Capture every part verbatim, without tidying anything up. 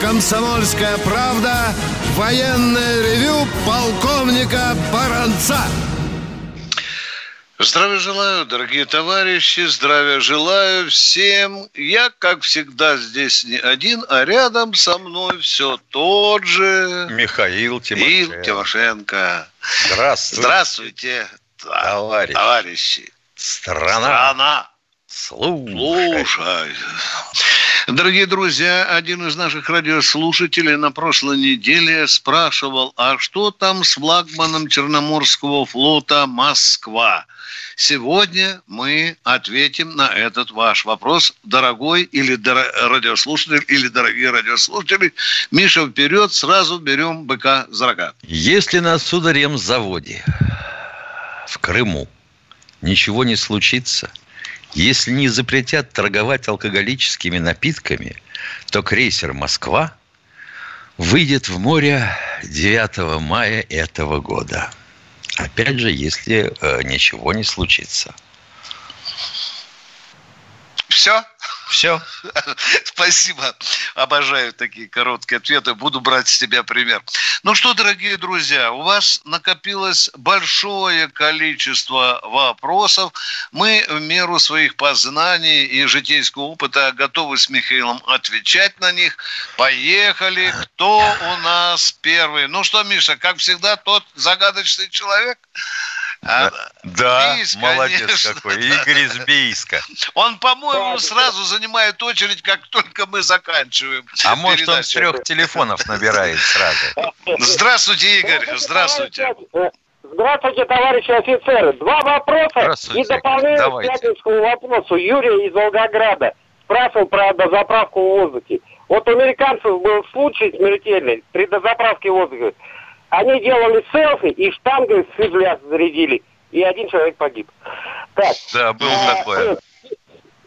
«Комсомольская правда». Военное ревю полковника Баранца. Здравия желаю, дорогие товарищи, здравия желаю всем. Я, как всегда, здесь не один, а рядом со мной все тот же Михаил Тимошенко. Тимошенко. Здравствуйте. Здравствуйте, товарищи. товарищи. Страна. Страна. Слушай. Слушай. Дорогие друзья, один из наших радиослушателей на прошлой неделе спрашивал, а что там с флагманом Черноморского флота «Москва»? Сегодня мы ответим на этот ваш вопрос, дорогой или дор- радиослушатель, или дорогие радиослушатели. Миша, вперед, сразу берем быка за рога. Если на судоремзаводе в Крыму ничего не случится... Если не запретят торговать алкоголическими напитками, то крейсер «Москва» выйдет в море девятого мая этого года. Опять же, если э, ничего не случится. Все? Все. Спасибо. Обожаю такие короткие ответы. Буду брать с тебя пример. Ну что, дорогие друзья, у вас накопилось большое количество вопросов. Мы в меру своих познаний и житейского опыта готовы с Михаилом отвечать на них. Поехали. Кто у нас первый? Ну что, Миша, как всегда, тот загадочный человек? А, да, Бийск, молодец, конечно. Какой. Игорь из Бийска. Он, по-моему, да, сразу да. занимает очередь, как только мы заканчиваем. А передачу. Может, он с трех телефонов набирает сразу. Здравствуйте, Игорь. Здравствуйте. Здравствуйте, товарищи офицеры. Два вопроса и дополнение к пятницкому вопросу. Юрий из Волгограда спрашивал про дозаправку в воздухе. Вот у американцев был случай смертельный при дозаправке в воздухе. Они делали селфи и штангой с фюзеляж зарядили. И один человек погиб. Так, да, было а, такое.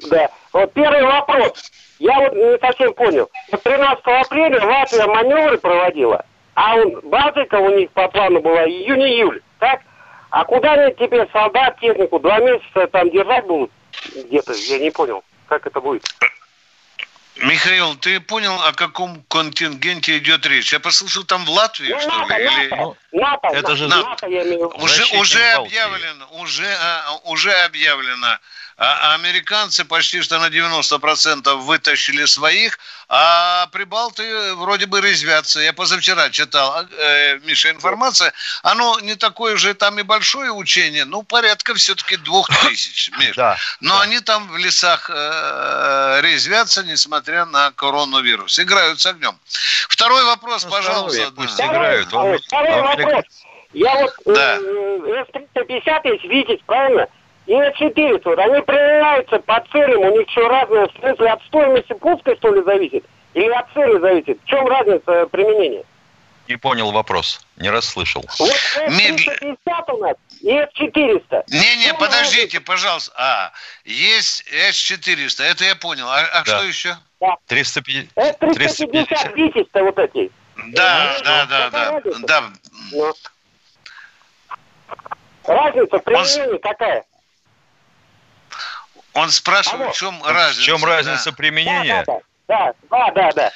Да. Вот первый вопрос. Я вот не совсем понял. тринадцатого апреля Латвия маневры проводила, а Балтика у них по плану была июнь-июль. Так? А куда они теперь солдат, технику два месяца там держать будут? Где-то, я не понял, как это будет. Михаил, ты понял, о каком контингенте идет речь? Я послушал, там в Латвии, ну, что НАТО, ли? НАТО, Или... НАТО, это же НАТО, НАТО, я имею в виду. Уже, уже объявлено, уже, уже объявлено. Американцы почти что на девяносто процентов вытащили своих, а прибалты вроде бы резвятся. Я позавчера читал, э, Миша, информация. Оно не такое же, там и большое учение, ну, порядка все-таки двух тысяч, Миш. Да, Но да. они там в лесах э, резвятся, несмотря на коронавирус. Играют с огнем. Второй вопрос, ну, пожалуйста. Пусть да. играют. Второй, второй вопрос. Я вот... Да. эс триста пятьдесят есть, видите, правильно? И эс четыреста, вот, они применяются по целям, у них что, разное, в смысле, от стоимости пуска, что ли, зависит? Или от цели зависит? В чем разница применения? Не понял вопрос, не расслышал. Вот эс триста пятьдесят у нас и эс четыреста. Не-не, подождите, пожалуйста. А, есть эс четыреста, это я понял. А, а да. что еще? Да. эс триста пятьдесят, Витязь-то вот эти. Да, да, да, да. да. Разница применения Он... какая? Он спрашивал, Алло. в чем разница. В чем разница да. применения? Да, да, да, да, да.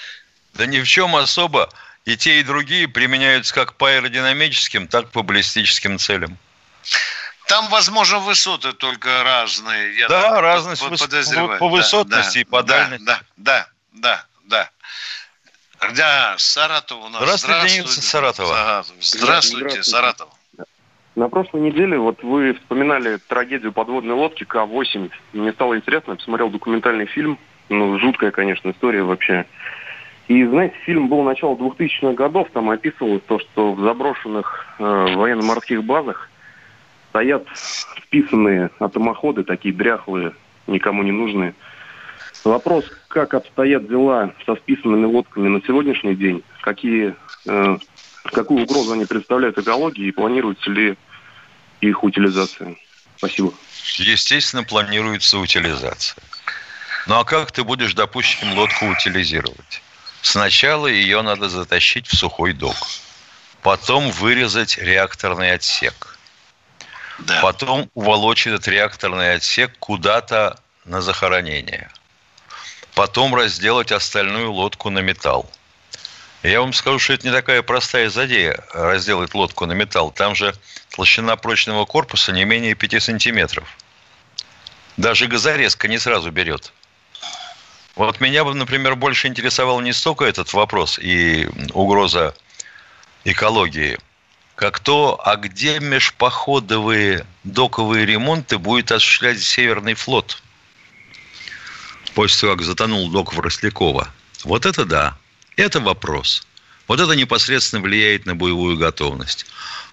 Да ни в чем особо. И те, и другие применяются как по аэродинамическим, так и по баллистическим целям. Там, возможно, высоты только разные. Я да, разность по, выс... по высотности да, и по да, дальности. Да, да, да, да. Да, Саратов у нас. Здравствуйте, Денис из Саратова. Саратов. Здравствуйте, Здравствуйте, Саратов. На прошлой неделе вот вы вспоминали трагедию подводной лодки К восемь. Мне стало интересно, я посмотрел документальный фильм. Ну, жуткая, конечно, история вообще. И, знаете, фильм был начала двухтысячных годов. Там описывалось то, что в заброшенных э, военно-морских базах стоят списанные атомоходы, такие дряхлые, никому не нужные. Вопрос, как обстоят дела со списанными лодками на сегодняшний день, какие... Э, Какую угрозу они представляют экологии и планируется ли их утилизация? Спасибо. Естественно, планируется утилизация. Ну а как ты будешь, допустим, лодку утилизировать? Сначала ее надо затащить в сухой док. Потом вырезать реакторный отсек. Да. Потом уволочь этот реакторный отсек куда-то на захоронение. Потом разделать остальную лодку на металл. Я вам скажу, что это не такая простая задача — разделать лодку на металл. Там же толщина прочного корпуса не менее пяти сантиметров. Даже газорезка не сразу берет. Вот меня бы, например, больше интересовал не столько этот вопрос и угроза экологии, как то, а где межпоходовые доковые ремонты будет осуществлять Северный флот после того, как затонул док в Рослякова. Вот это да, это вопрос. Вот это непосредственно влияет на боевую готовность.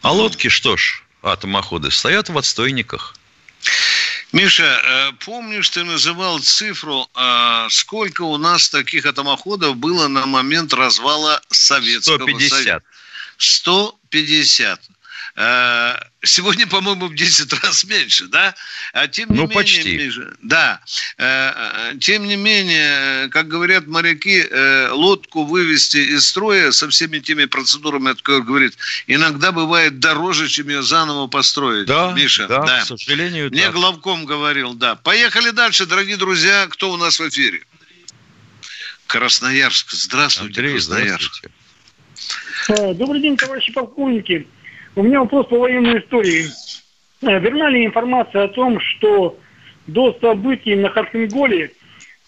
А лодки, что ж, атомоходы, стоят в отстойниках. Миша, помнишь, ты называл цифру, сколько у нас таких атомоходов было на момент развала Советского Союза? сто пятьдесят. Сегодня, по-моему, в десять раз меньше, да? А тем не ну, менее, почти. Миша, да. Тем не менее, как говорят моряки, лодку вывести из строя со всеми теми процедурами, как говорит, иногда бывает дороже, чем ее заново построить. Да, Миша, да, да. К сожалению, мне так главком говорил, да. Поехали дальше, дорогие друзья. Кто у нас в эфире? Красноярск. Здравствуйте, Андрей, Красноярск. Здравствуйте. Добрый день, товарищи полковники. У меня вопрос по военной истории. Верна ли информация о том, что до событий на Халхин-Голе,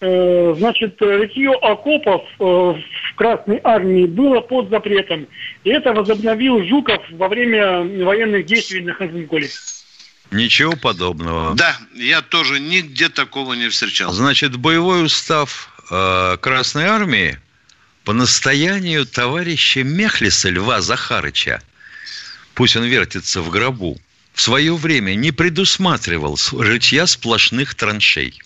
значит, рытье окопов в Красной Армии было под запретом? И это возобновил Жуков во время военных действий на Халхин-Голе. Ничего подобного. Да, я тоже нигде такого не встречал. Значит, боевой устав Красной Армии по настоянию товарища Мехлиса Льва Захарыча, пусть он вертится в гробу, в свое время не предусматривал рытья сплошных траншей.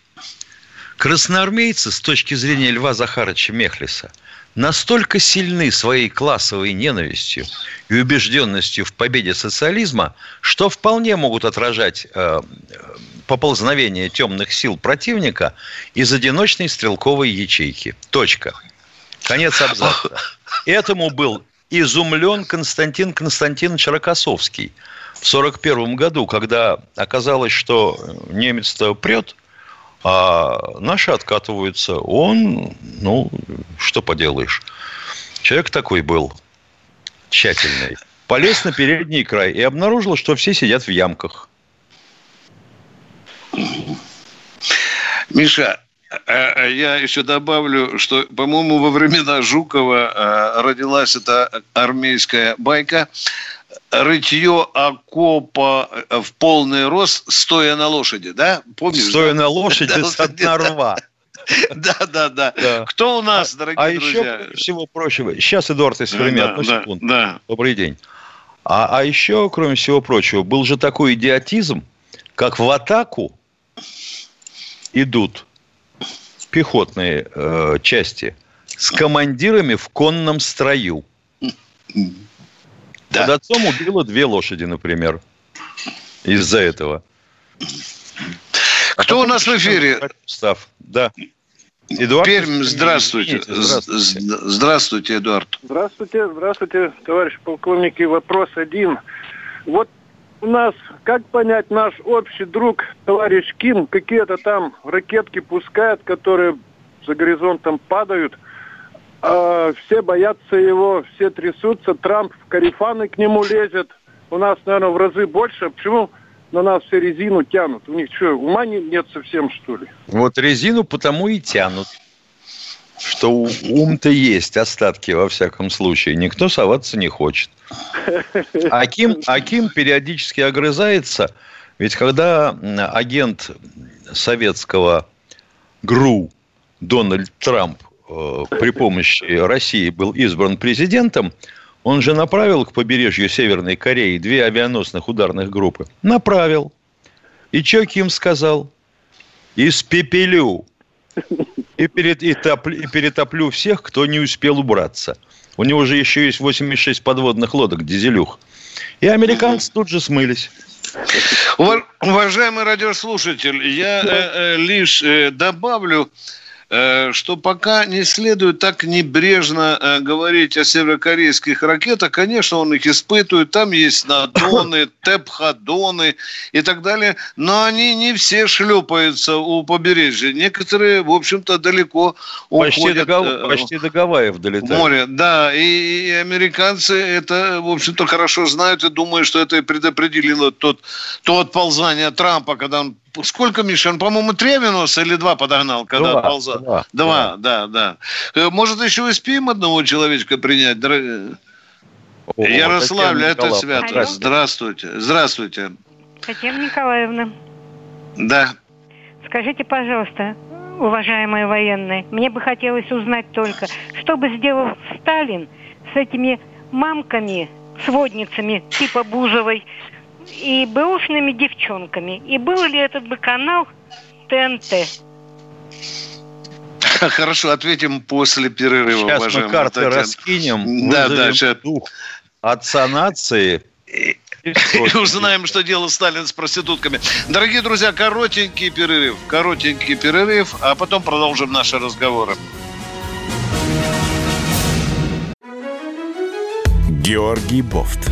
Красноармейцы, с точки зрения Льва Захарыча Мехлиса, настолько сильны своей классовой ненавистью и убежденностью в победе социализма, что вполне могут отражать э, поползновение темных сил противника из одиночной стрелковой ячейки. Точка. Конец абзаца. Этому был изумлен Константин Константинович Рокоссовский в сорок первом году, когда оказалось, что немец-то прет, а наши откатываются. Он, ну, что поделаешь. Человек такой был, тщательный. Полез на передний край и обнаружил, что все сидят в ямках. Миша, я еще добавлю, что, по-моему, во времена Жукова родилась эта армейская байка. Рытье окопа в полный рост, стоя на лошади, да? Помнишь? Стоя да? на лошади да, с одна рва. Да, да, да, да. Кто у нас, дорогие а, друзья? А еще, всего прочего, сейчас Эдуард, если время, да, одну да, секунду. Да. Добрый день. А, а еще, кроме всего прочего, был же такой идиотизм, как в атаку идут пехотные э, части с командирами в конном строю. Да. Под отцом убило две лошади, например, из-за этого. Кто а у нас в эфире? Став. Да. Эдуард. Пермь, здравствуйте. здравствуйте. Здравствуйте, Эдуард. Здравствуйте, здравствуйте, товарищи полковники. Вопрос один. Вот у нас, как понять, наш общий друг, товарищ Ким, какие-то там ракетки пускает, которые за горизонтом падают. А все боятся его, все трясутся. Трамп в корефаны к нему лезет. У нас, наверное, в разы больше. Почему на нас все резину тянут? У них что, ума нет совсем, что ли? Вот резину потому и тянут, что ум-то есть, остатки, во всяком случае. Никто соваться не хочет. А Ким, а Ким периодически огрызается. Ведь когда агент советского ГРУ Дональд Трамп э, при помощи России был избран президентом, он же направил к побережью Северной Кореи две авианосных ударных группы. Направил. И что Ким сказал? «Испепелю». И, перет, и, топлю, и перетоплю всех, кто не успел убраться. У него же еще есть восемьдесят шесть подводных лодок, дизелюх. И американцы тут же смылись. Уважаемый радиослушатель, я э, э, лишь э, добавлю, что пока не следует так небрежно говорить о северокорейских ракетах. Конечно, он их испытывает. Там есть надоны, тепходоны и так далее. Но они не все шлепаются у побережья. Некоторые, в общем-то, далеко почти уходят. До Гав... Почти до Гавайев долетают. Море, да. И американцы это, в общем-то, хорошо знают и думают, что это и предопределило тот, то отползание Трампа, когда он... Сколько, Миша? Он, по-моему, Тревиноса или два подогнал, когда два, отползал? Два, два, да, да, да. Может, еще успеем одного человечка принять? Дорогие... О, Ярославль, это свято. Здравствуйте. Здравствуйте. Татьяна Николаевна. Да. Скажите, пожалуйста, уважаемые военные, мне бы хотелось узнать только, что бы сделал Сталин с этими мамками, сводницами типа Бузовой, и бэушными девчонками. И был ли этот бы канал Тэ Эн Тэ? Хорошо, ответим после перерыва. Сейчас уважаемые мы карты Татьяна. Раскинем, да, да, сейчас. Дух отца нации. И, и узнаем, что делал Сталин с проститутками. Дорогие друзья, коротенький перерыв. Коротенький перерыв, а потом продолжим наши разговоры. Георгий Бофт.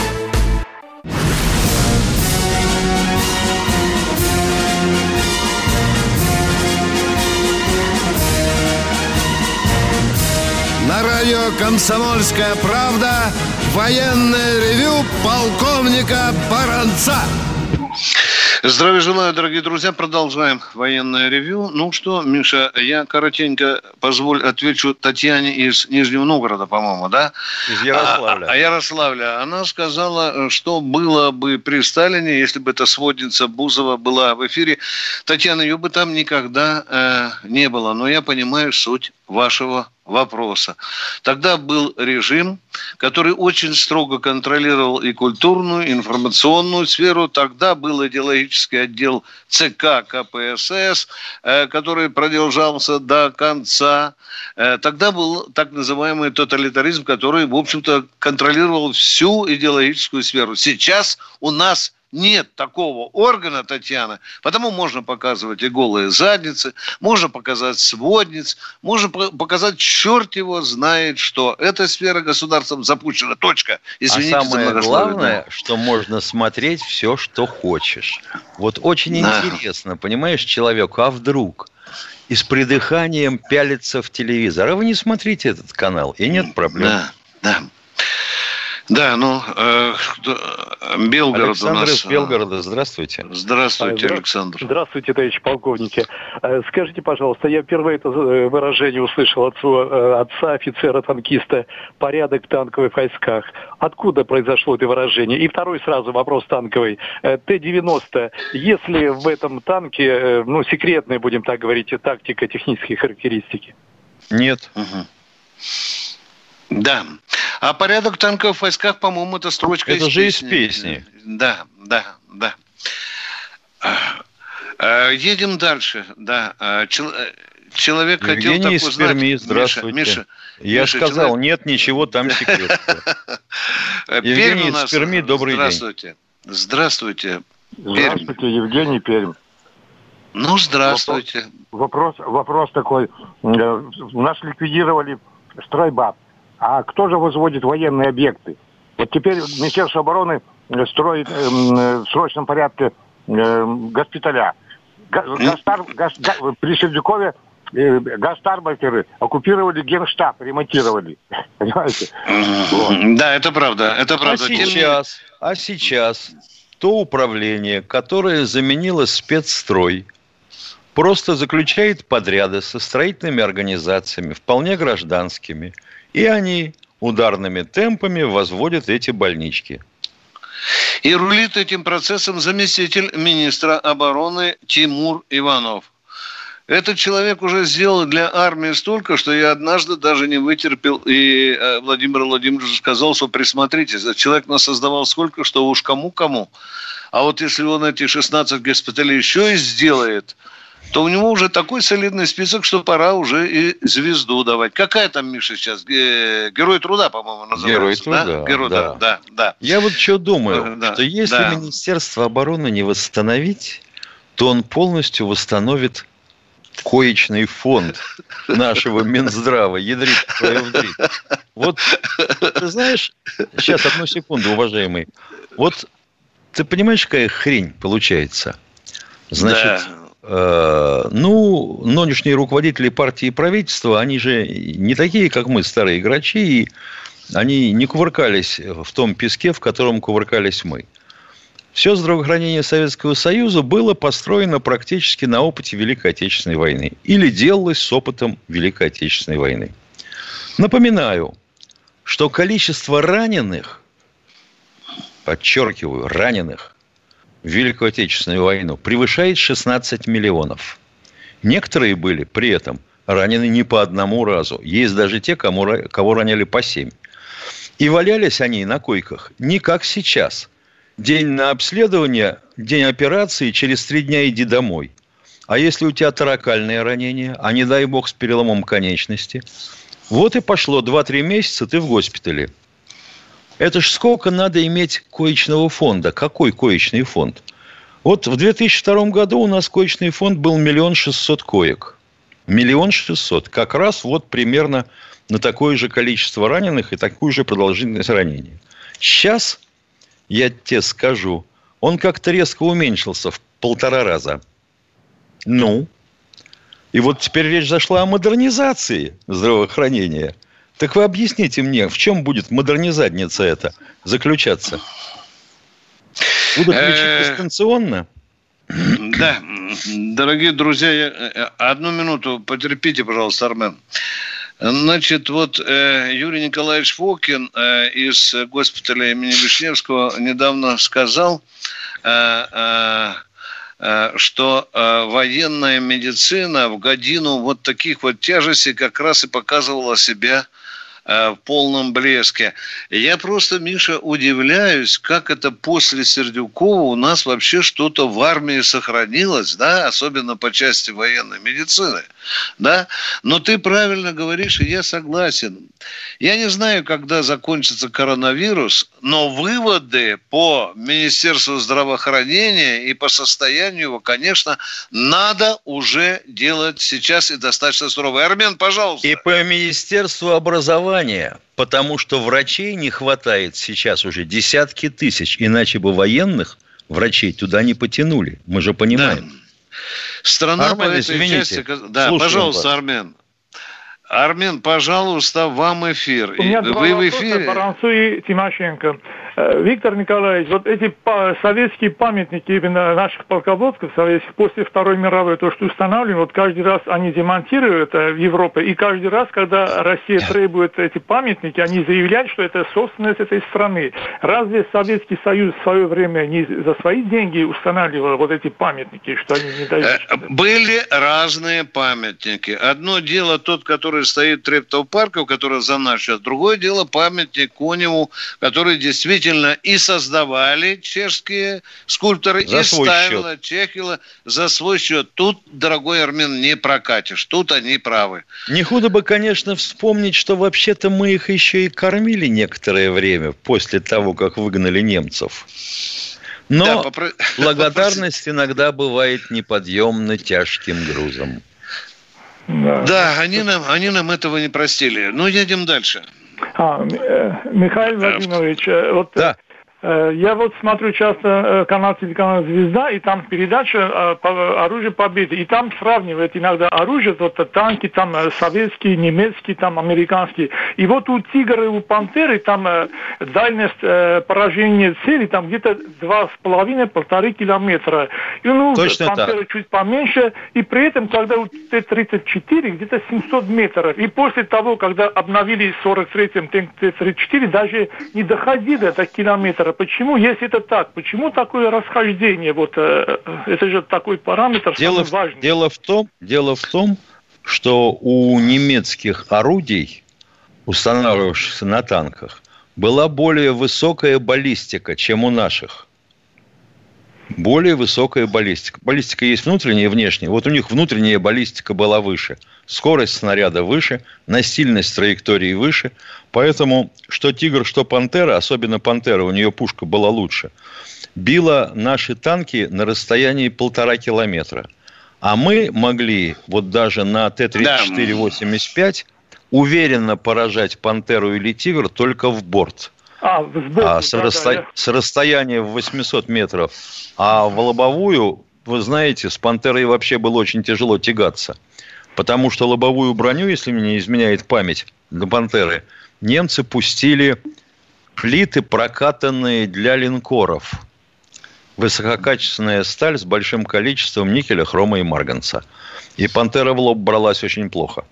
«Комсомольская правда». Военное ревю полковника Баранца. Здравия желаю, дорогие друзья. Продолжаем военное ревю. Ну что, Миша, я коротенько, позволь, отвечу Татьяне из Нижнего Новгорода, по-моему, да? Из Ярославля. А, а Ярославля. Она сказала, что было бы при Сталине, если бы эта сводница Бузова была в эфире. Татьяна, ее бы там никогда э, не было. Но я понимаю суть вашего вопроса. Тогда был режим, который очень строго контролировал и культурную, и информационную сферу. Тогда был идеологический отдел Цэ Ка Ка Пэ Эс Эс, который продержался до конца. Тогда был так называемый тоталитаризм, который, в общем-то, контролировал всю идеологическую сферу. Сейчас у нас нет такого органа, Татьяна, потому можно показывать и голые задницы, можно показать сводниц, можно показать черт его знает что. Эта сфера государством запущена, точка. Извините, а самое главное, что можно смотреть все, что хочешь. Вот очень да. интересно, понимаешь, человеку, а вдруг... И с придыханием пялится в телевизор. А вы не смотрите этот канал, и нет проблем. Да, да. Да, ну, э, Белгород Александр у нас. Александр из Белгорода, здравствуйте. Здравствуйте, Александр. Здравствуйте, товарищи полковники. Скажите, пожалуйста, я впервые это выражение услышал от отца офицера-танкиста «порядок в танковых войсках». Откуда произошло это выражение? И второй сразу вопрос танковый. Тэ девяносто, если в этом танке, ну, секретная, будем так говорить, тактика, технические характеристики? Нет. Угу. Да. А порядок танков в войсках, по-моему, это строчка это из же песни. Из песни. Да, да, да. Едем дальше. Да. Человек Евгений хотел такой из Перми, знать. Здравствуйте. Миша, я Миша, сказал, человек... нет ничего там секретного. Евгений из Перми, добрый день. Здравствуйте. Здравствуйте. Здравствуйте, Евгений Пермь. Ну, здравствуйте. Вопрос, вопрос такой. Нас ликвидировали стройбаб. А кто же возводит военные объекты? Вот теперь Министерство обороны строит э, в срочном порядке э, госпиталя. Га- гастар, га- га- при Сердюкове э, гастарбайтеры оккупировали Генштаб, ремонтировали. Понимаете? Вот. Да, это правда. Это правда. А сейчас, а сейчас то управление, которое заменило спецстрой, просто заключает подряды со строительными организациями, вполне гражданскими, и они ударными темпами возводят эти больнички. И рулит этим процессом заместитель министра обороны Тимур Иванов. Этот человек уже сделал для армии столько, что я однажды даже не вытерпел, и Владимир Владимирович сказал, что присмотритесь, человек нас создавал сколько, что уж кому-кому. А вот если он эти шестнадцать госпиталей еще и сделает, то у него уже такой солидный список, что пора уже и звезду давать. Какая там, Миша, сейчас? Герой труда, по-моему, называется. Герой труда, да? Герой, да. Да, да, да. Я вот что думаю, да, что если да. Министерство обороны не восстановить, то он полностью восстановит коечный фонд нашего Минздрава. Ядрит твою вдрит. Вот, ты знаешь, сейчас, одну секунду, уважаемый. Вот ты понимаешь, какая хрень получается? Значит, да. э, ну, нынешние руководители партии и правительства, они же не такие, как мы, старые грачи, и они не кувыркались в том песке, в котором кувыркались мы. Все здравоохранение Советского Союза было построено практически на опыте Великой Отечественной войны. Или делалось с опытом Великой Отечественной войны. Напоминаю, что количество раненых, подчеркиваю, раненых в Великую Отечественную войну превышает шестнадцать миллионов. Некоторые были при этом ранены не по одному разу. Есть даже те, кому, кого ранили по семь. И валялись они на койках не как сейчас. День на обследование, день операции, через три дня иди домой. А если у тебя торакальное ранение, а не дай бог с переломом конечности, вот и пошло два-три месяца, ты в госпитале. Это ж сколько надо иметь коечного фонда? Какой коечный фонд? Вот в две тысячи втором году у нас коечный фонд был миллион шестьсот коек. миллион шестьсот. Как раз вот примерно на такое же количество раненых и такую же продолжительность ранения. Сейчас... Я тебе скажу, он как-то резко уменьшился в полтора раза. Ну, и вот теперь речь зашла о модернизации здравоохранения. Так вы объясните мне, в чем будет модернизадница эта заключаться? Будут лечить дистанционно? Да, дорогие друзья, я... одну минуту потерпите, пожалуйста, Армен. Значит, вот э, Юрий Николаевич Фокин э, из госпиталя имени Вишневского недавно сказал, э, э, э, что э, военная медицина в годину вот таких вот тяжестей как раз и показывала себя э, в полном блеске. Я просто, Миша, удивляюсь, как это после Сердюкова у нас вообще что-то в армии сохранилось, да, особенно по части военной медицины. Да? Но ты правильно говоришь, и я согласен. Я не знаю, когда закончится коронавирус, но выводы по Министерству здравоохранения и по состоянию его, конечно, надо уже делать сейчас и достаточно сурово. Армен, пожалуйста. И по Министерству образования, потому что врачей не хватает сейчас уже десятки тысяч, иначе бы военных врачей туда не потянули, мы же понимаем. Да. Страна Армен, по этой извините. части... Да, слушаем, пожалуйста, вас. Армен. Армен, пожалуйста, вам эфир. У меня Вы два в эфире. Баранцу и Тимошенко. Виктор Николаевич, вот эти советские памятники именно наших полководцев советских после Второй мировой, то, что устанавливаем, вот каждый раз они демонтируют в Европе, и каждый раз, когда Россия требует эти памятники, они заявляют, что это собственность этой страны. Разве Советский Союз в свое время не за свои деньги устанавливал вот эти памятники, что они не дают? Были разные памятники. Одно дело тот, который стоит в Трептов-парке, который за нас сейчас, другое дело памятник Коневу, который действительно и создавали чешские скульпторы, за и ставила Чехила за свой счет. Тут, дорогой Армен, не прокатишь. Тут они правы. Не худо бы, конечно, вспомнить, что вообще-то мы их еще и кормили некоторое время после того, как выгнали немцев. Но да, попро... благодарность иногда бывает неподъемно тяжким грузом. Да, да они, нам, они нам этого не простили. Ну, едем дальше. А, Михаил Владимирович, вот да. Я вот смотрю часто канал телеканал «Звезда», и там передача «Оружие победы», и там сравнивают иногда оружие, вот танки, там советские, немецкие, там американские. И вот у «Тигра» и у «Пантеры» там дальность поражения цели там где-то два с половиной - полтора километра. И ну, «Пантера» чуть поменьше, и при этом, когда у Т тридцать четыре где-то семьсот метров. И после того, когда обновили в сорок третьем Т тридцать четыре, даже не доходили до километра. почему, если это так, почему такое расхождение? Вот это же такой параметр, дело самый важный. В, дело, в том, дело в том, что у немецких орудий, устанавливавшихся на танках, была более высокая баллистика, чем у наших. Более высокая баллистика. Баллистика есть внутренняя и внешняя. Вот у них внутренняя баллистика была выше. Скорость снаряда выше, настильность траектории выше. Поэтому что «Тигр», что «Пантера», особенно «Пантера», у нее пушка была лучше, била наши танки на расстоянии полтора километра. А мы могли вот даже на Т тридцать четыре восемьдесят пять уверенно поражать «Пантеру» или «Тигр» только в борт. А, сбоку, а с, да, рассто... да, да. с расстояния в восемьсот метров. А в лобовую, вы знаете, с «Пантерой» вообще было очень тяжело тягаться. Потому что лобовую броню, если мне не изменяет память, для «Пантеры», немцы пустили плиты, прокатанные для линкоров. Высококачественная сталь с большим количеством никеля, хрома и марганца. И «Пантера» в лоб бралась очень плохо.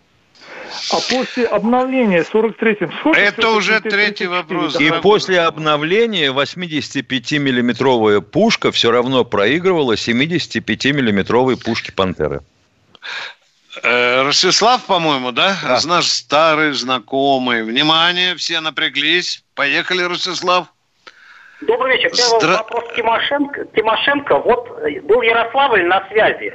А после обновления сорок третьим... Это уже третий вопрос. И после обновления восьмидесятипятимиллиметровая пушка все равно проигрывала семидесятипятимиллиметровой пушке «Пантеры». Ростислав, по-моему, да? да? Наш старый знакомый. Внимание, все напряглись. Поехали, Ростислав. Добрый вечер. Первый Здра... вопрос Тимошенко. Тимошенко. Вот был Ярославль на связи.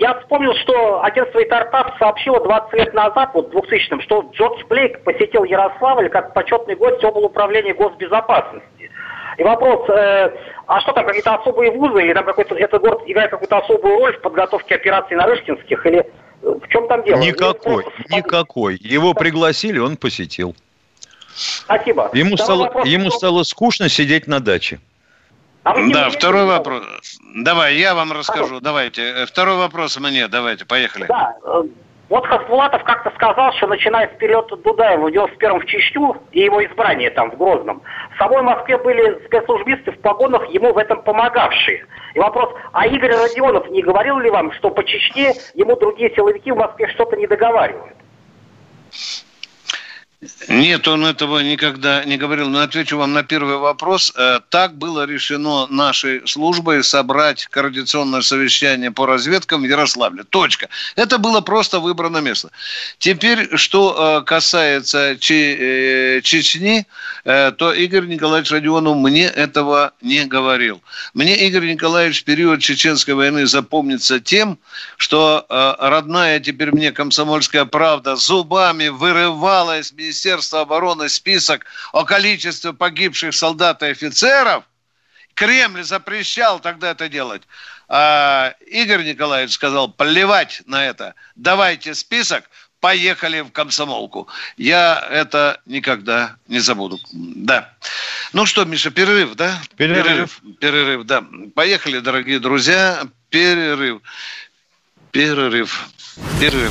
Я вспомнил, что агентство «Итартас» сообщило двадцать лет назад, вот в двухтысячном, что Джордж Блейк посетил Ярославль как почетный гость облуправления госбезопасности. И вопрос, а что там, какие-то особые вузы, или там какой-то этот город играет какую-то особую роль в подготовке операции Нарышкинских, или в чем там дело? Никакой, просто... никакой. Его пригласили, он посетил. Спасибо. Ему, стало, вопрос, ему что... стало скучно сидеть на даче. А да, второй вопрос. Давай, я вам расскажу. Хорошо. Давайте. Второй вопрос мне. Давайте, поехали. Да. Вот Хасбулатов как-то сказал, что начиная с перелета Дудаева в девяносто первом в Чечню и его избрание там в Грозном, в самой Москве были спецслужбисты в погонах, ему в этом помогавшие. И вопрос, а Игорь Родионов не говорил ли вам, что по Чечне ему другие силовики в Москве что-то не договаривают? Нет, он этого никогда не говорил. Но отвечу вам на первый вопрос. Так было решено нашей службой собрать координационное совещание по разведкам в Ярославле. Точка. Это было просто выбрано место. Теперь, что касается Чечни, то Игорь Николаевич Родионов мне этого не говорил. Мне Игорь Николаевич период Чеченской войны запомнится тем, что родная теперь мне «Комсомольская правда» зубами вырывала из министерства Министерство обороны список о количестве погибших солдат и офицеров. Кремль запрещал тогда это делать. А Игорь Николаевич сказал, плевать на это. Давайте список, поехали в комсомолку. Я это никогда не забуду. Да. Ну что, Миша, перерыв, да? Перерыв. Перерыв, перерыв да. Поехали, дорогие друзья. Перерыв. Перерыв. Перерыв.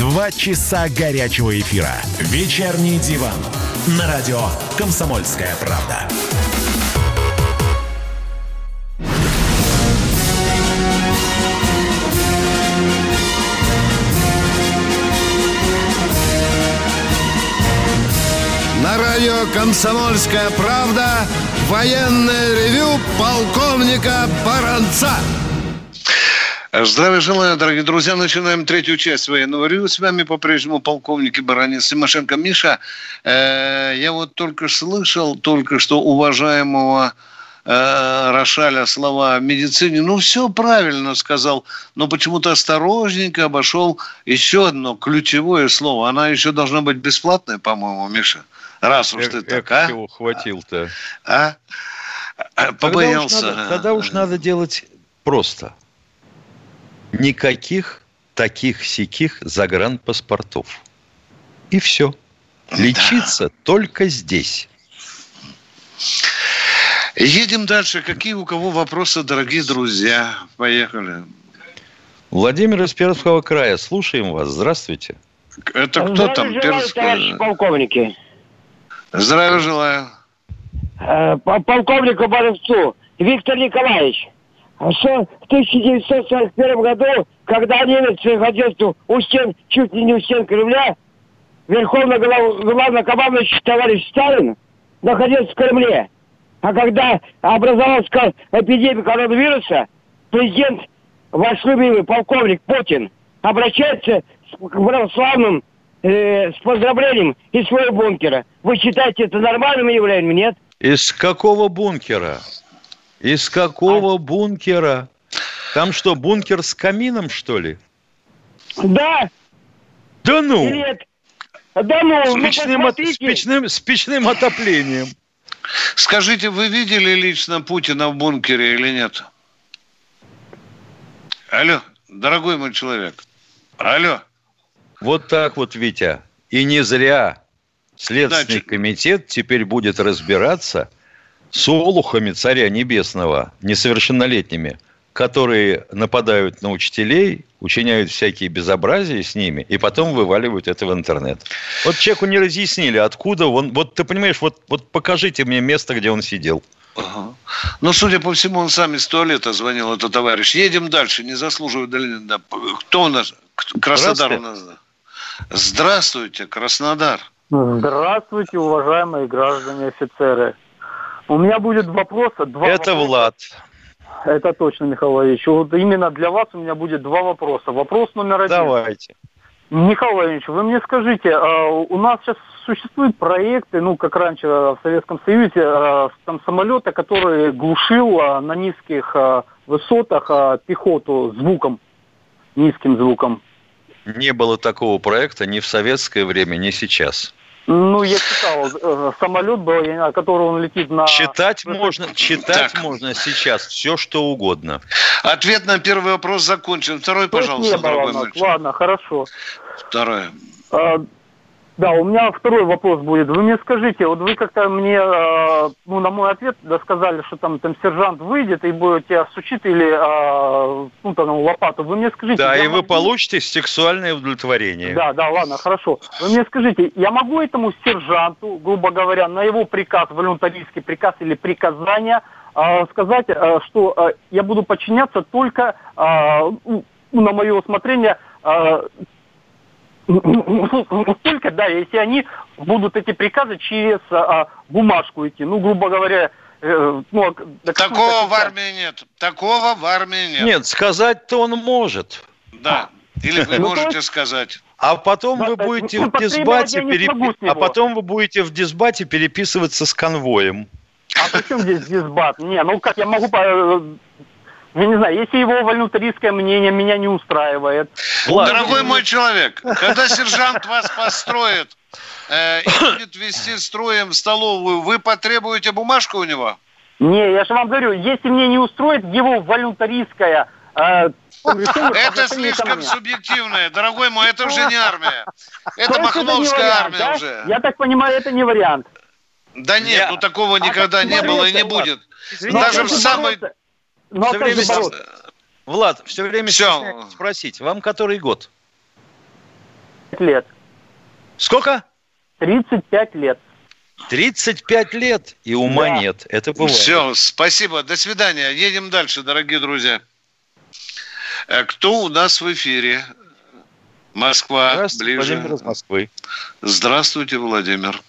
Два часа горячего эфира. «Вечерний диван». На радио «Комсомольская правда». На радио «Комсомольская правда» военное ревю полковника Баранца. Здравия желаю, дорогие друзья. Начинаем третью часть военного ревю. С вами по-прежнему полковники Баранец, Тимошенко. Миша, э, я вот только слышал, только что уважаемого э, Рошаля слова о медицине. Ну, все правильно сказал, но почему-то осторожненько обошел еще одно ключевое слово. Она еще должна быть бесплатная, по-моему, Миша. Раз уж ты так, а? Чего хватил-то? А? Побоялся. Тогда уж надо делать просто. Никаких таких-сяких загранпаспортов. И все. Лечиться да. только здесь. Едем дальше. Какие у кого вопросы, дорогие друзья? Поехали. Владимир из Пермского края. Слушаем вас. Здравствуйте. Это кто Здравия там? Здравия желаю, товарищи полковники. Здравия желаю. По полковнику Баранцу. Виктор Николаевич. В тысяча девятьсот сорок первом году, когда немец находился у стен, чуть ли не у стен Кремля, верховный главнокомандующий товарищ Сталин находился в Кремле. А когда образовалась эпидемия коронавируса, президент, ваш любимый полковник Путин, обращается к православным э, с поздравлением из своего бункера. Вы считаете это нормальным явлением, нет? Из какого бункера? Из какого а... бункера? Там что, бункер с камином, что ли? Да. Да ну. Нет. Да ну. С печным, от... с, печным, с печным отоплением. Скажите, вы видели лично Путина в бункере или нет? Алло, дорогой мой человек. Алло. Вот так вот, Витя. И не зря Следственный Значит... комитет теперь будет разбираться с олухами Царя Небесного, несовершеннолетними, которые нападают на учителей, учиняют всякие безобразия с ними, и потом вываливают это в интернет. Вот человеку не разъяснили, откуда он... Вот ты понимаешь, вот, вот покажите мне место, где он сидел. Ага. Ну, судя по всему, он сам из туалета звонил, этот товарищ. Едем дальше, не заслуживаю... Кто у нас? Краснодар у нас. Здравствуйте, Краснодар. Здравствуйте, уважаемые граждане офицеры. У меня будет вопрос... Два это вопроса. Влад. Это точно, Михаил Владимирович. Вот именно для вас у меня будет два вопроса. Вопрос номер один. Давайте. Михаил Владимирович, вы мне скажите, у нас сейчас существуют проекты, ну, как раньше в Советском Союзе, там самолета, который глушил на низких высотах пехоту звуком, низким звуком. Не было такого проекта ни в советское время, ни сейчас. Ну, я читал, самолет был, который он летит на... Читать можно, читать так. можно сейчас все, что угодно. Ответ на первый вопрос закончен. Второй, то пожалуйста, дорогой мальчик. Ладно, хорошо. Второе. А, да, у меня второй вопрос будет. Вы мне скажите, вот вы как-то мне, ну, на мой ответ сказали, что там, там сержант выйдет и будет тебя сучить или, ну, там, лопату. Вы мне скажите... Да, и могу... вы получите сексуальное удовлетворение. Да, да, ладно, хорошо. Вы мне скажите, я могу этому сержанту, грубо говоря, на его приказ, волюнтаристский приказ или приказание сказать, что я буду подчиняться только, ну, на мое усмотрение... Только, да, если они будут эти приказы через а, бумажку идти, ну, грубо говоря... Э, ну, такого в армии нет. Такого в армии нет. Нет, сказать-то он может. Да, или вы можете сказать. А потом вы будете в дисбате... А потом вы будете в дисбате переписываться с конвоем. А при чем здесь дисбат? Не, ну как, я могу... Я не знаю, если его волюнтаристское мнение меня не устраивает. Ладно. Дорогой мой человек, когда сержант вас построит э, и будет вести строем столовую, вы потребуете бумажку у него? Не, я же вам говорю, если мне не устроит его волюнтаристское... Э, это слишком субъективное, дорогой мой, это уже не армия. Это махновская армия уже. Я так понимаю, это не вариант. Да нет, ну такого никогда не было и не будет. Даже в самой... Но все время... Влад, все время все. Спросить, вам который год? тридцать лет. Сколько? тридцать пять лет. тридцать пять лет и ума да. нет. Это бывает. Все, спасибо. До свидания. Едем дальше, дорогие друзья. Кто у нас в эфире? Москва. Здравствуйте, ближе. Владимир из Москвы. Здравствуйте, Владимир.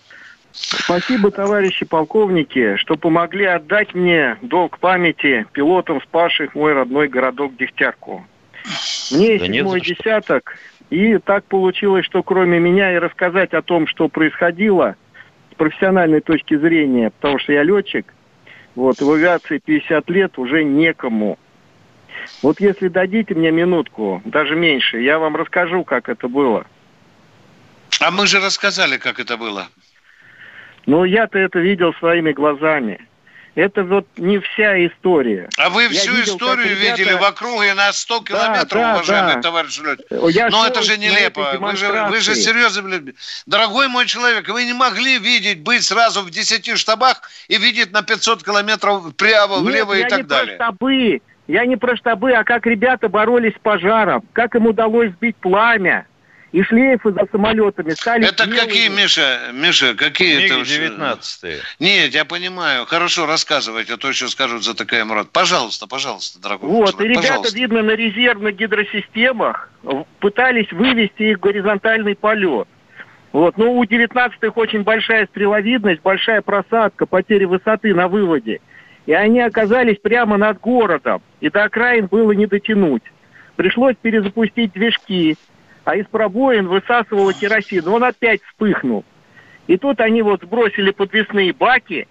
Спасибо, товарищи полковники, что помогли отдать мне долг памяти пилотам, спасших мой родной городок Дегтярку. Мне да седьмой десяток, и так получилось, что кроме меня и рассказать о том, что происходило с профессиональной точки зрения, потому что я летчик, вот, в авиации пятьдесят лет уже некому. Вот если дадите мне минутку, даже меньше, я вам расскажу, как это было. А мы же рассказали, как это было. Ну, я-то это видел своими глазами. Это вот не вся история. А вы всю видел, историю ребята... видели вокруг и на сто километров, да, да, уважаемый да. товарищ Лёдь. Но это же нелепо. Вы же, вы же серьезно, дорогой мой человек, вы не могли видеть, быть сразу в десяти штабах и видеть на пятьсот километров прямо, влево Нет, и так далее. Штабы. Я не про штабы, а как ребята боролись с пожаром, как им удалось сбить пламя. И шлейфы за самолетами стали... Это белыми. Какие, Миша, Миша, какие это... девятнадцатые. Нет, я понимаю. Хорошо, рассказывайте, а то еще скажут за такая мрад. Пожалуйста, пожалуйста, дорогой вот, человек, и ребята, пожалуйста. Видно, на резервных гидросистемах пытались вывести их в горизонтальный полет. Вот, но у девятнадцатых очень большая стреловидность, большая просадка, потери высоты на выводе. И они оказались прямо над городом, и до окраин было не дотянуть. Пришлось перезапустить движки, а из пробоин высасывало керосин. Он опять вспыхнул. И тут они вот сбросили подвесные баки,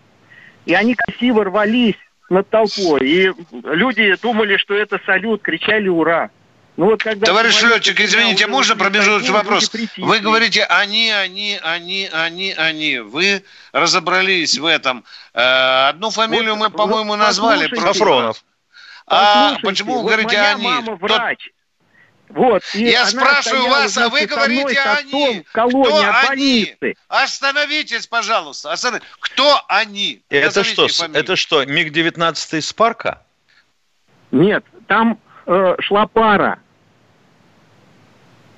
и они красиво рвались над толпой. И люди думали, что это салют, кричали «Ура!». Ну, вот, когда товарищ летчик, извините, уже можно промежуточный вопрос? Вы говорите «они, они, они, они, они». Вы разобрались в этом. Одну фамилию вот, мы, по-моему, вот, назвали. Сафронов. А почему вы вот говорите «они»? Мама врач. Вот, я спрашиваю вас, а вы говорите «они». Кто они? Остановитесь, пожалуйста. Остановитесь. Кто они? Это что, это что, миг девятнадцать из парка? Нет, там э, шла пара.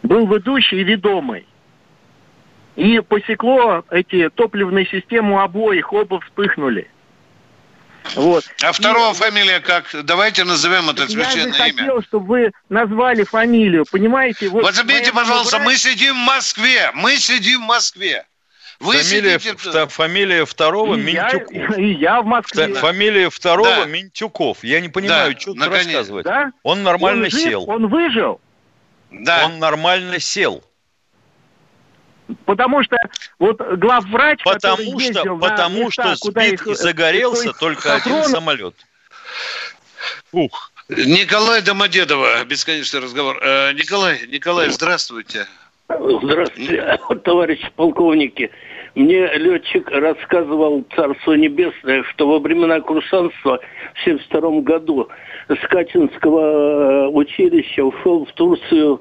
Был ведущий и ведомый. И посекло эти топливные системы обоих, оба вспыхнули. Вот. А второго и... фамилия как? Давайте назовем это священное имя. Я бы хотел, чтобы вы назвали фамилию, понимаете? Вот, вот забейте, пожалуйста, брать... мы сидим в Москве, мы сидим в Москве. Вы фамилия, сидите... в... Фамилия второго и Минтюков. Я, и я в Москве. Фамилия второго да. Минтюков. Я не понимаю, да, что тут рассказывать. Да? Он нормально он жив, сел. Он выжил? Да. Он нормально сел. Потому что вот главврач, потому который ездил что, на потому места, что куда их... загорелся только один самолет. Ух. Николай Домодедово, бесконечный разговор. Николай, Николай, здравствуйте. Здравствуйте, товарищи полковники. Мне летчик рассказывал, Царство Небесное, что во времена курсантства в семьдесят втором году с Качинского училища ушел в Турцию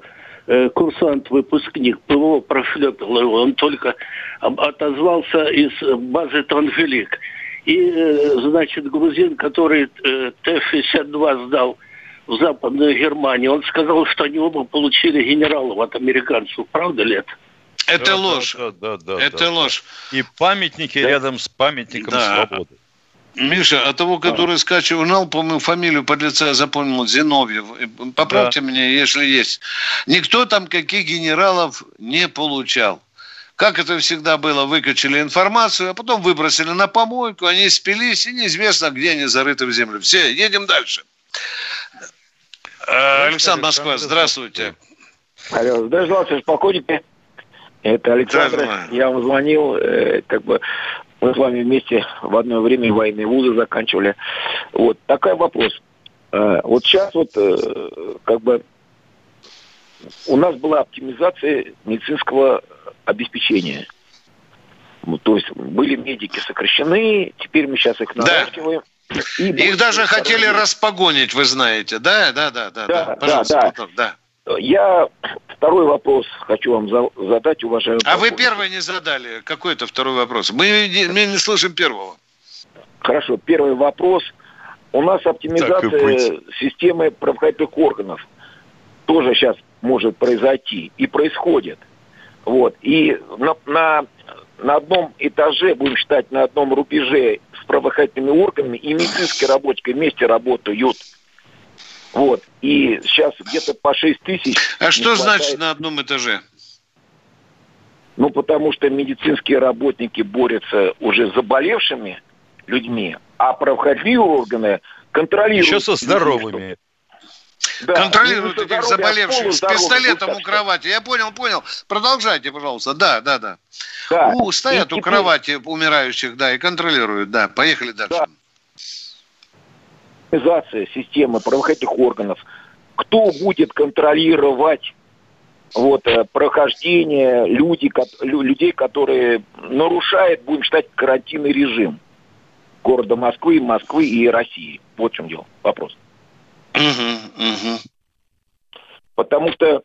курсант-выпускник, ПВО прошлепил его, он только отозвался из базы Танжелик. И, значит, грузин, который Т шестьдесят два сдал в Западную Германию, он сказал, что они оба получили генералов от американцев. Правда ли это? Это да, ложь. Да, да, да, это да. ложь. И памятники да. рядом с памятником да. свободы. Миша, от того, который да. скачивал, знал, по-моему, фамилию подлеца я запомнил, Зиновьев. Поправьте да. меня, если есть. Никто там каких генералов не получал. Как это всегда было, выкачали информацию, а потом выбросили на помойку, они спились, и неизвестно, где они зарыты в землю. Все, едем дальше. Александр, Александр Москва, здравствуйте. Алло, здравствуйте, спокойненько. Это Александр. Да, я вам звонил, как бы... Мы с вами вместе в одно время военные вузы заканчивали. Вот такой вопрос. Вот сейчас вот как бы у нас была оптимизация медицинского обеспечения. Ну, то есть были медики сокращены, теперь мы сейчас их наращиваем. Да. И их даже стараться. Хотели распогонить, вы знаете, да? Да, да, да, да. да. Пожалуйста, да, да. Потом, да. Я второй вопрос хочу вам задать, уважаемый. А полковник. Вы первый не задали. Какой это второй вопрос? Мы не, мы не слышим первого. Хорошо, первый вопрос. У нас оптимизация системы правоохранительных органов тоже сейчас может произойти и происходит. Вот. И на, на, на одном этаже, будем считать, на одном рубеже с правоохранительными органами и медицинские работники вместе работают. Вот. И сейчас где-то по шесть тысяч... А что хватает... значит на одном этаже? Ну, потому что медицинские работники борются уже с заболевшими людьми, а правоохранительные органы контролируют... Еще со здоровыми. Да. Контролируют этих заболевших с пистолетом у кровати. Я понял, понял. Продолжайте, пожалуйста. Да, да, да. да. У, стоят и у теперь... кровати умирающих, да, и контролируют. Да, поехали дальше. Да. Организация системы правоохранительных органов, кто будет контролировать вот, прохождение люди, людей, которые нарушают, будем считать, карантинный режим? города Москвы, Москвы и России. Вот в чем дело, вопрос. Угу, угу. Потому что,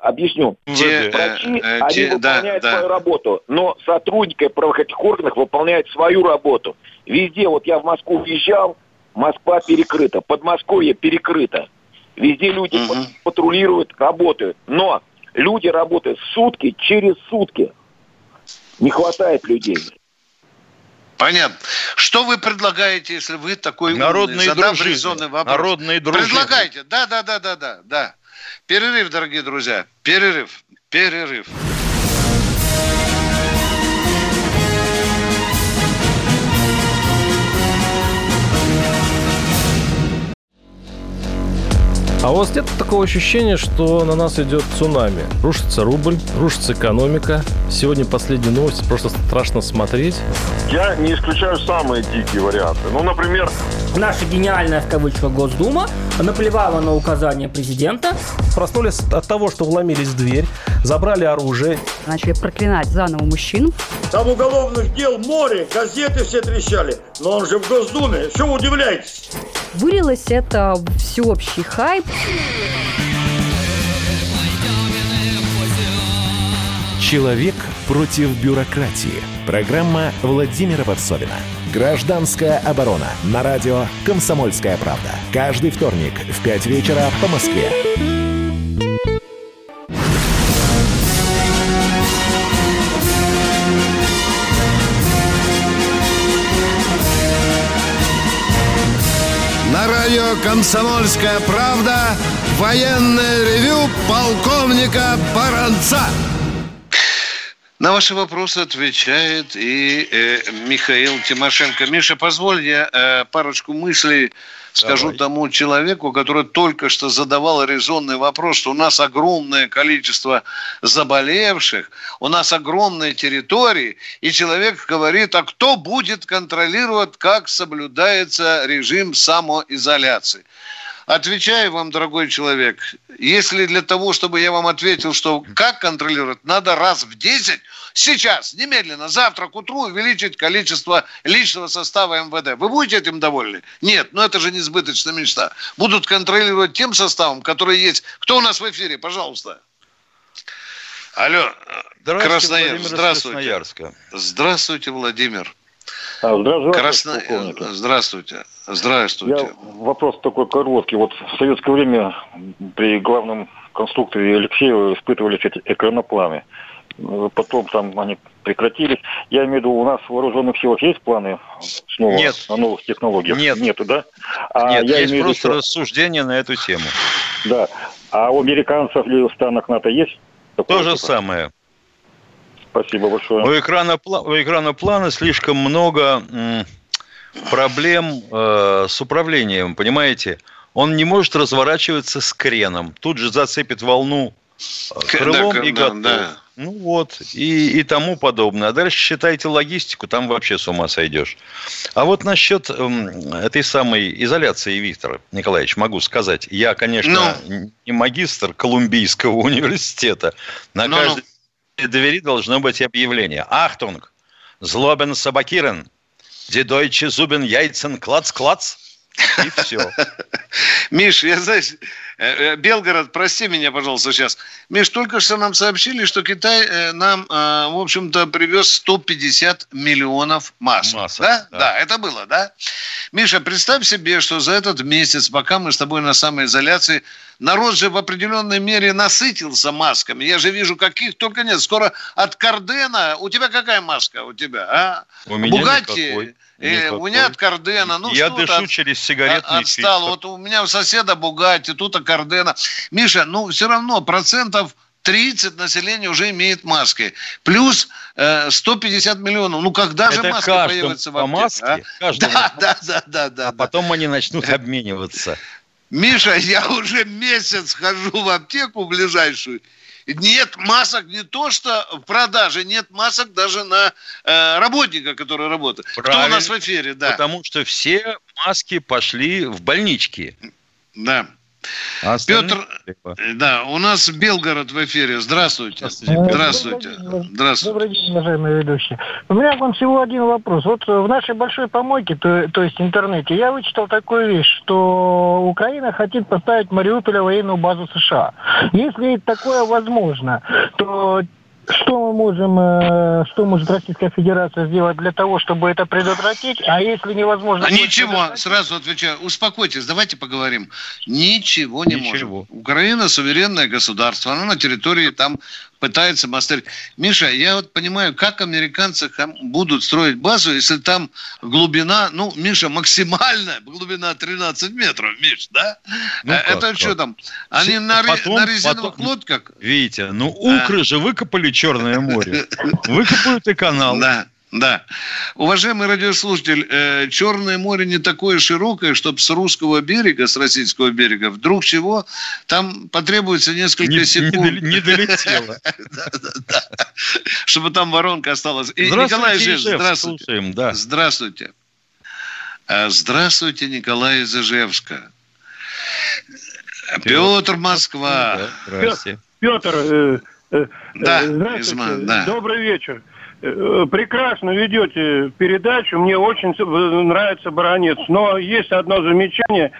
объясню, те, врачи, э, они те, выполняют да, свою да. работу, но сотрудники правоохранительных органов выполняют свою работу. Везде, вот я в Москву въезжал, Москва перекрыта, Подмосковье перекрыто. Везде люди угу. патрулируют, работают, но люди работают сутки через сутки. Не хватает людей. Понятно. Что вы предлагаете, если вы такой народные дружины? Народные дружины. Предлагайте. Да, да, да, да, да, да. Перерыв, дорогие друзья. Перерыв. Перерыв. А у вас нет такого ощущения, что на нас идет цунами? Рушится рубль, рушится экономика. Сегодня последняя новость, просто страшно смотреть. Я не исключаю самые дикие варианты. Ну, например... Наша гениальная, в кавычках, Госдума наплевала на указания президента. Проснулись от того, что вломились в дверь, забрали оружие. Начали проклинать заново мужчин. Там уголовных дел море, газеты все трещали. Но он же в Госдуме, чего удивляетесь? Вылилось это всеобщий хайп. Человек против бюрократии. Программа Владимира Варсовина. Гражданская оборона. На радио «Комсомольская правда». Каждый вторник в пять вечера по Москве. На радио «Комсомольская правда» военное ревю полковника Баранца. На ваши вопросы отвечает и э, Михаил Тимошенко. Миша, позволь, я э, парочку мыслей скажу Давай. Тому человеку, который только что задавал резонный вопрос, что у нас огромное количество заболевших, у нас огромные территории, и человек говорит, а кто будет контролировать, как соблюдается режим самоизоляции? Отвечаю вам, дорогой человек, если для того, чтобы я вам ответил, что как контролировать, надо раз в десять, сейчас, немедленно, завтра к утру увеличить количество личного состава эм вэ дэ. Вы будете этим довольны? Нет, но ну это же несбыточная мечта. Будут контролировать тем составом, который есть. Кто у нас в эфире, пожалуйста? Алло, здравствуйте, Краснояр, Владимир, здравствуйте. Здравствуйте, Владимир. Здравствуйте, Красно... здравствуйте. Здравствуйте. Я... Вопрос такой короткий. Вот в советское время при главном конструкторе Алексеева испытывались эти экранопланы. Потом там они прекратились. Я имею в виду, у нас в вооруженных силах есть планы снова Нет. о новых технологиях? Нет. Нету, да? А Нет, я есть имею просто что... рассуждение на эту тему. Да. А у американцев или у странах НАТО есть? Такое То же такое? самое. Спасибо большое. У экрана, у экрана плана слишком много м, проблем э, с управлением, понимаете? Он не может разворачиваться с креном. Тут же зацепит волну крылом да, и готов. Да. Ну вот, и, и тому подобное. А дальше считайте логистику, там вообще с ума сойдешь. А вот насчет э, этой самой изоляции, Виктор Николаевич, могу сказать. Я, конечно, Но... не магистр Колумбийского университета. На Но... каждый... двери должно быть объявление. Ахтунг! Злобен собакирен! Ди дойче зубен яйцен клац-клац! И все. Миш, я знаешь, Белгород, прости меня, пожалуйста, сейчас. Миш, только что нам сообщили, что Китай нам, в общем-то, привез сто пятьдесят миллионов масок. масок да? Да. да, это было, да? Миша, представь себе, что за этот месяц, пока мы с тобой на самоизоляции, народ же в определенной мере насытился масками. Я же вижу, каких только нет. Скоро от Кардена... У тебя какая маска у тебя, а? У меня Бугатти. Никакой. Э, у меня от Кардена. Ну, я дышу от, через сигаретный отстал. Фильтр. Вот у меня у соседа Бугатти, тут от Кардена. Миша, ну все равно процентов тридцать населения уже имеет маски. Плюс э, сто пятьдесят миллионов. Ну когда Это же маски появятся в аптеке? А? Да, да, да, да, да. А потом да. они начнут обмениваться. Миша, я уже месяц хожу в аптеку ближайшую. Нет масок не то, что в продаже, нет масок даже на э, работника, который работает. Правильно, кто у нас в эфире, да. Потому что все маски пошли в больнички. Да. А Петр, да, у нас Белгород в эфире. Здравствуйте. Здравствуйте. Здравствуйте. Здравствуйте. Добрый день, уважаемые ведущие. У меня к вам всего один вопрос. Вот в нашей большой помойке, то, то есть интернете, я вычитал такую вещь, что Украина хочет поставить в Мариуполе военную базу США. Если такое возможно, то... Что мы можем, что может Российская Федерация сделать для того, чтобы это предотвратить, а если невозможно... Ничего, сразу отвечаю, успокойтесь, давайте поговорим. Ничего не Ничего. Можем. Украина суверенное государство, оно на территории там пытается мастерить. Миша, я вот понимаю, как американцы будут строить базу, если там глубина, ну, Миша, максимальная глубина тринадцать метров, Миш, да? Ну, это как, что как? Там? Они потом, на, на резиновых потом, лодках? Витя, ну, укры а. же выкопали Черное море. Выкопают и канал. Да. Да. Уважаемый радиослушатель, Черное море не такое широкое, чтобы с русского берега, с российского берега, вдруг чего, там потребуется несколько не, секунд. Не долетело. Чтобы там воронка осталась. Николай Ижев, здравствуйте. Здравствуйте. Здравствуйте, Николай из Ижевска. Петр, Москва. Петр, здравствуйте. Добрый вечер. Прекрасно ведете передачу, мне очень нравится Баранец, но есть одно замечание.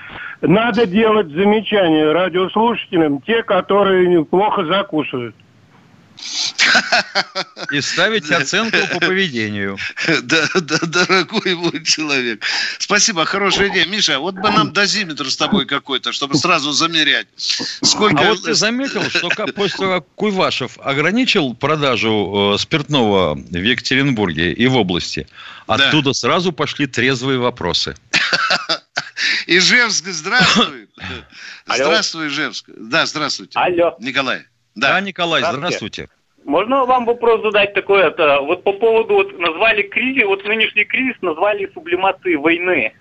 Надо делать замечания радиослушателям, те, которые плохо закусывают. И ставить оценку по поведению. Да, да, дорогой мой человек. Спасибо, хорошая идея. Миша, вот бы нам дозиметр с тобой какой-то, чтобы сразу замерять. Сколько... А вот ты заметил, что после того, как Куйвашев ограничил продажу спиртного в Екатеринбурге и в области, оттуда да. сразу пошли трезвые вопросы. Ижевск, здравствуй. Здравствуй, Ижевск. Да, здравствуйте. Алло. Николай. Да, да, Николай, здравствуйте. Можно вам вопрос задать такой? Это, вот по поводу, вот назвали кризис, вот нынешний кризис назвали сублимацией войны.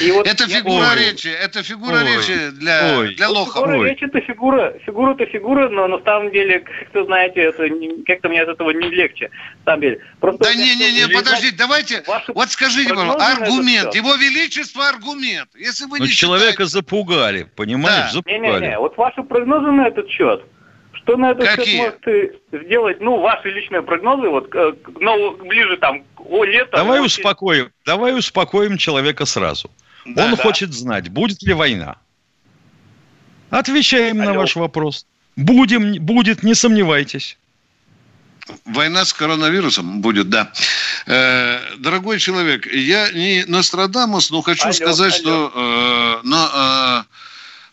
И вот это фигура ой, речи, это фигура ой, речи для, ой, для лоха. Фигура ой. речи это фигура, фигура-то фигура, но на самом деле, как-то, знаете, это не, как-то мне от этого не легче. На самом деле. Просто да не, не, не, не подождите, давайте, вот скажите, пожалуйста, аргумент, его величество аргумент. Если вы но не человека считаете... запугали, понимаешь, да. запугали. Не-не-не, вот ваши прогнозы на этот счет. Что на этот Какие? счет можете сделать? Ну, ваши личные прогнозы, вот, но ближе там, о, лето... Давай, осень... успокоим, давай успокоим человека сразу. Да, Он да. хочет знать, будет ли война. Отвечаем Алло. на ваш вопрос. Будем, будет, не сомневайтесь. Война с коронавирусом будет, да. Э, дорогой человек, я не Нострадамус, но хочу алло, сказать, алло. что... Э, но, э,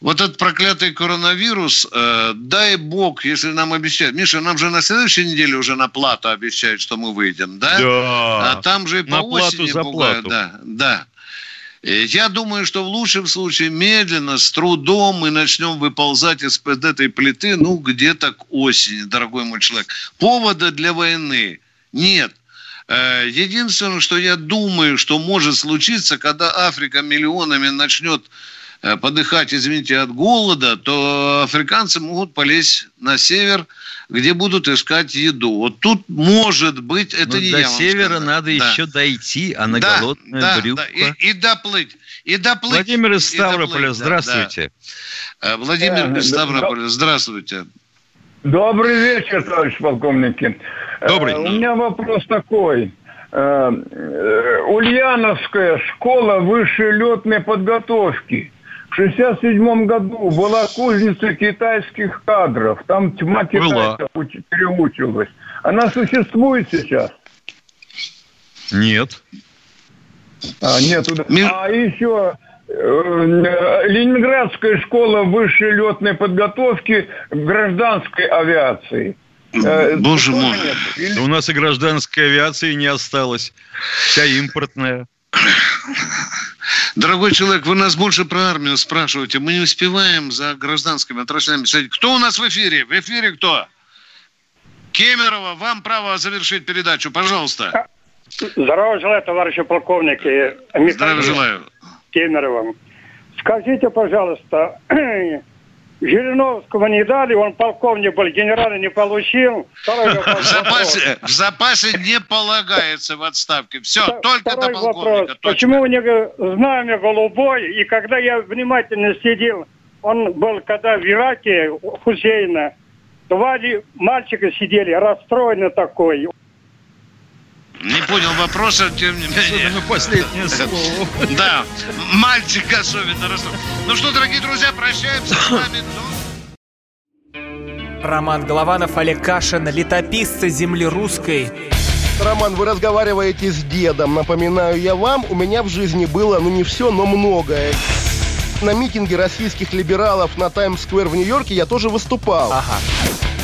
Вот этот проклятый коронавирус, э, дай бог, если нам обещают. Миша, нам же на следующей неделе уже на плату обещают, что мы выйдем, да? Да. А там же и по осени пугают. Да, да. Я думаю, что в лучшем случае медленно, с трудом мы начнем выползать из-под этой плиты, ну, где-то к осени, дорогой мой человек. Повода для войны нет. Единственное, что я думаю, что может случиться, когда Африка миллионами начнет... подыхать, извините, от голода, то африканцы могут полезть на север, где будут искать еду. Вот тут, может быть, это Но не до я вам севера сказал. надо да. еще дойти, а на да, голодное да, брюхо... Да. И, и доплыть, и доплыть. Владимир из Ставрополя, доплыть, здравствуйте. Да. Владимир из Ставрополя, здравствуйте. Добрый вечер, товарищ полковники. Добрый. У меня вопрос такой. Ульяновская школа высшей летной подготовки. В шестьдесят седьмом году была кузница китайских кадров. Там тьма китайцев переучилась. Она существует сейчас? Нет. А, нету. Нет. А еще Ленинградская школа высшей летной подготовки гражданской авиации. Боже мой. Да у нас и гражданской авиации не осталось. Вся импортная. Дорогой человек, вы нас больше про армию спрашиваете. Мы не успеваем за гражданскими отраслями следить. Кто у нас в эфире? В эфире кто? Кемерово, вам право завершить передачу. Пожалуйста. Здравия желаю, товарищи полковники. Здравия желаю. Кемерово. Скажите, пожалуйста, Жириновского не дали, он полковник был, генерала не получил. В запасе, в запасе не полагается в отставке. Все, Второй только до полковника. Почему у него знамя голубое? И когда я внимательно следил, он был, когда в Ираке Хусейна, два мальчика сидели, расстроенный такой. Не понял вопроса, тем не менее. Особенно последнее слово. Да, мальчик особенно расстроен. Ну что, дорогие друзья, прощаемся с вами. Роман Голованов, Олег Кашин, летописцы земли русской. Роман, вы разговариваете с дедом. Напоминаю я вам, у меня в жизни было, ну не все, но многое. На митинге российских либералов на Таймс-сквер в Нью-Йорке я тоже выступал. Ага.